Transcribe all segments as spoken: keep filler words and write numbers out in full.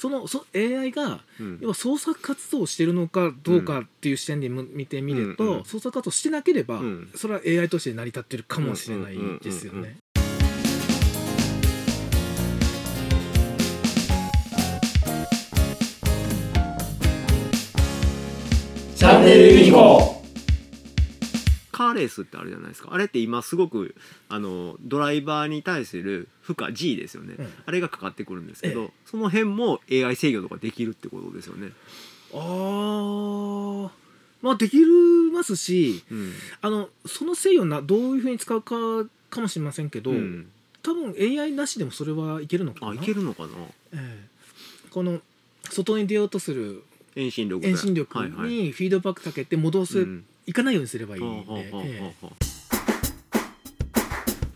そのそ エーアイ が、うん、要は創作活動をしているのかどうかっていう視点で見てみると、うんうん、創作活動してなければ、うん、それは エーアイ として成り立ってるかもしれないですよね。チャンネルユニコカーレースってあるじゃないですか。あれって今すごくあのドライバーに対する負荷 G ですよね、うん、あれがかかってくるんですけど、その辺も エーアイ 制御とかできるってことですよね。あ、まあ、できますし、うん、あのその制御などういう風に使うかかもしれませんけど、うん、多分 エーアイ なしでもそれはいけるのかな。あ、いけるのかな、えー、この外に出ようとする遠心力、遠心力にフィードバックかけて戻す、はいはい、うん、行かないようにすればいいんで。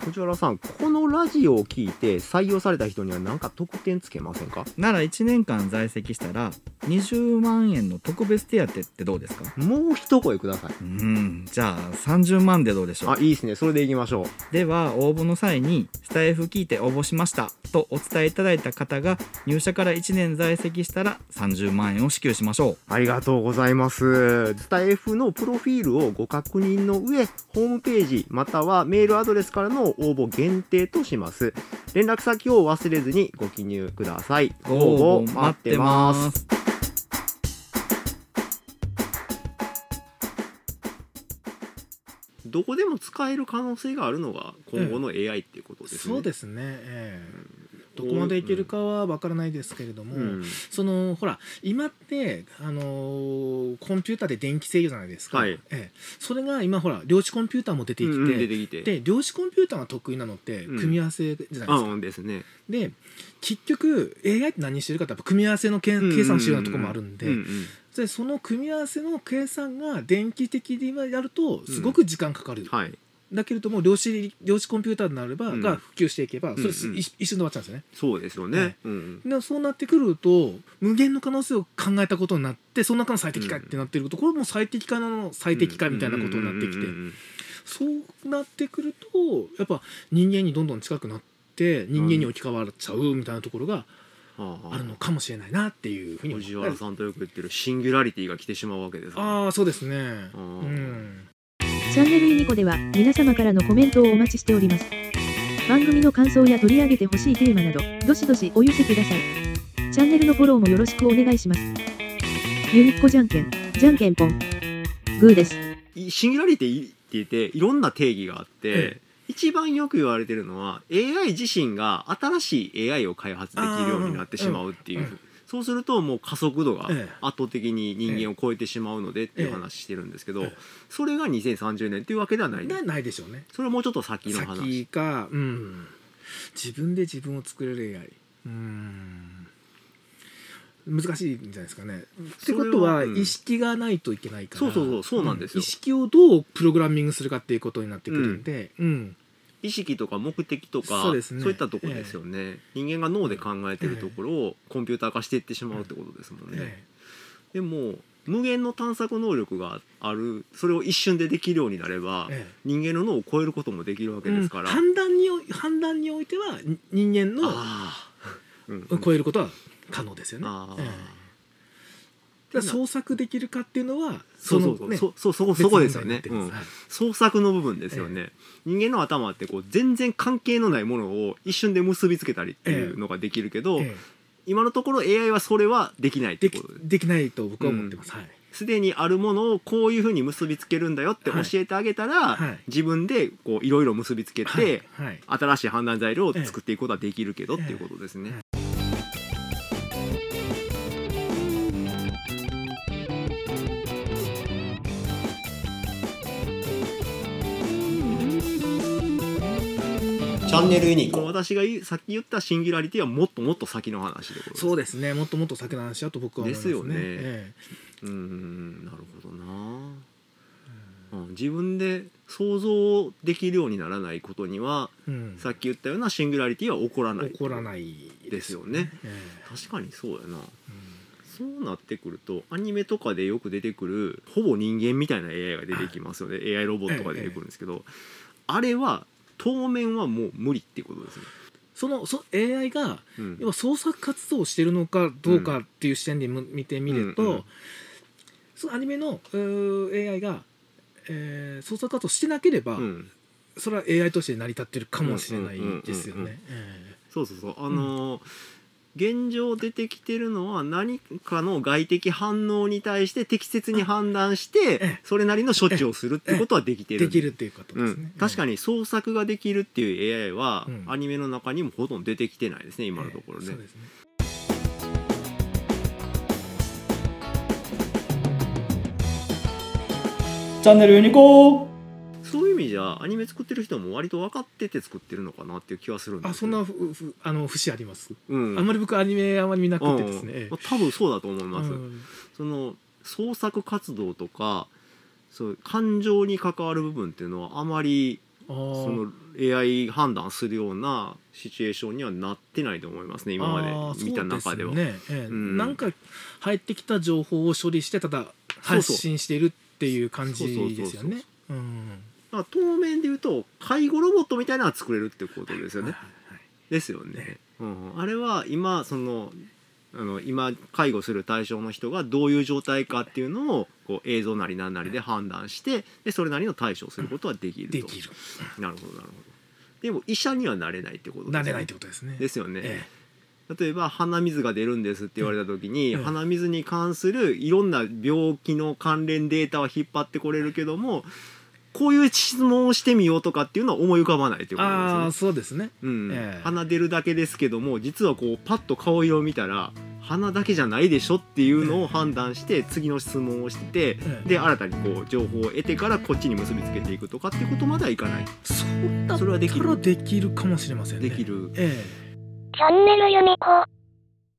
藤原さん、このラジオを聞いて採用された人には何か特典つけませんか？ならいちねんかん在籍したらにじゅうまんえんの特別手当ってどうですか？もう一声ください。うん、じゃあさんじゅうまんでどうでしょう？あ、いいですね、それでいきましょう。では応募の際にスタイフ聞いて応募しましたとお伝えいただいた方が入社からいちねん在籍したらさんじゅうまんえんを支給しましょう。ありがとうございます。スタイフのプロフィールをご確認の上、ホームページまたはメールアドレスからの応募限定とします。連絡先を忘れずにご記入ください。応募待ってます。どこでも使える可能性があるのが今後の エーアイ っていうことですね、うん、そうですね、えー、どこまでいけるかは分からないですけれども、うん、そのほら今って、あのー、コンピューターで電気制御じゃないですか、はい、えー、それが今ほら量子コンピューターも出てきて、うん、出てきて、で量子コンピューターが得意なのって組み合わせじゃないですか、うん、あ、ですね。で結局 エーアイ って何してるかって組み合わせの計算してるようなところもあるんで、うんうんうんうん、でその組み合わせの計算が電気的でやるとすごく時間かかる、うん、はい、だけれども量子、量子コンピューターになれば、うん、が普及していけばそれ、うんうん、一瞬で終わっちゃうんですよね。そうですよね、はい、うんうん、でそうなってくると無限の可能性を考えたことになって、その中の最適化ってなってると、これも最適化の最適化みたいなことになってきて、そうなってくるとやっぱ人間にどんどん近くなって人間に置き換わっちゃうみたいなところがあるのかもしれないなっていうふうに。藤原さんとよく言ってるシンギュラリティが来てしまうわけです、ね、ああ、そうですね、うん、チャンネルユニコでは皆様からのコメントをお待ちしております。番組の感想や取り上げてほしいテーマなどどしどしお寄せください。チャンネルのフォローもよろしくお願いします。ユニコじゃんけんじゃんけんぽんグーです。シンギュラリティって言っていろんな定義があって、うん、一番よく言われてるのは エーアイ 自身が新しい エーアイ を開発できるようになってしまうっていう、うんうん、そうするともう加速度が圧倒的に人間を超えてしまうのでっていう話してるんですけど、ええええ、それがにせんさんじゅうねんっていうわけではない、ね、ないでしょうね。それはもうちょっと先の話、先か、うん、自分で自分を作れる エーアイ、うーん、難しいんじゃないですかね。ってことは意識がないといけないから、そうそうそう、そうなんですよ、うん、意識をどうプログラミングするかっていうことになってくるんで、うんうん、意識とか目的とかそうですね、そういったところですよね、えー、人間が脳で考えてるところをコンピューター化していってしまうってことですもんね、えー、でも無限の探索能力がある、それを一瞬でできるようになれば、ええ、人間の脳を超えることもできるわけですから、うん、判断に、判断においては人間のを超えることは可能ですよね。あ、ええ、だ創作できるかっていうのはそこですよね、うん、創作の部分ですよね、ええ、人間の頭ってこう全然関係のないものを一瞬で結びつけたりっていうのができるけど、ええええ、今のところ エーアイ はそれはできないってことです。 で, できないと僕は思ってます。すで、うん、はい、にあるものをこういうふうに結びつけるんだよって教えてあげたら、はいはい、自分でこういろいろ結びつけて、はいはい、新しい判断材料を作っていくことはできるけど、ええ、っていうことですね、ええ、はい、チャンネルユニコ、私がさっき言ったシンギュラリティはもっともっと先の話でございます。そうですね、もっともっと先の話だと僕は思いますね。ですよね、ええ、うーん、なるほどな、うん、自分で想像できるようにならないことには、うん、さっき言ったようなシンギュラリティは起こらない、起こらないですよね、ええ、確かにそうやな、うん、そうなってくるとアニメとかでよく出てくるほぼ人間みたいな エーアイ が出てきますよね、 エーアイ ロボットが出てくるんですけど、ええ、あれは当面はもう無理ってことですね。そのそ エーアイ が、うん、要は創作活動をしてるのかどうかっていう視点で見てみると、うんうん、そのアニメの エーアイ が、えー、創作活動してなければ、うん、それは エーアイ として成り立ってるかもしれないですよね。そうそうそうあのーうん現状出てきてるのは何かの外的反応に対して適切に判断してそれなりの処置をするってことはできてる。できるっていうことですね、うん、確かに創作ができるっていう エーアイ はアニメの中にもほとんど出てきてないですね今のところね、えー、そうですね。チャンネルユニコーそういう意味じゃアニメ作ってる人も割と分かってて作ってるのかなっていう気はするんですけど、あそんなふふあの節あります、うん、あんまり僕アニメあんまり見なくてですね、うんまあ、多分そうだと思います、うん、その創作活動とかそう感情に関わる部分っていうのはあまりその エーアイ 判断するようなシチュエーションにはなってないと思いますね今まで見た中では。そうですね、ええうん、なんか入ってきた情報を処理してただ発信しているっていう感じですよね。当面でいうと介護ロボットみたいなのは作れるってことですよね、はいはいはい、ですよね、うん、あれは今そのあの今介護する対象の人がどういう状態かっていうのをこう映像なりなんなりで判断してでそれなりの対処をすることはできると、うん、できるなるほどなるほど。でも医者にはなれないってことですね。なれないってことですね。ですよね、ええ例えば鼻水が出るんですって言われた時に、うん、鼻水に関するいろんな病気の関連データは引っ張ってこれるけどもこういう質問をしてみようとかっていうのは思い浮かばないということですね。ああそうですね、うんえー、鼻出るだけですけども実はこうパッと顔色を見たら鼻だけじゃないでしょっていうのを判断して次の質問をしてて、うん、で新たにこう情報を得てからこっちに結びつけていくとかっていうことまではいかない。そうだったらできるかもしれませんね。できる、えーチャンネルユニコ。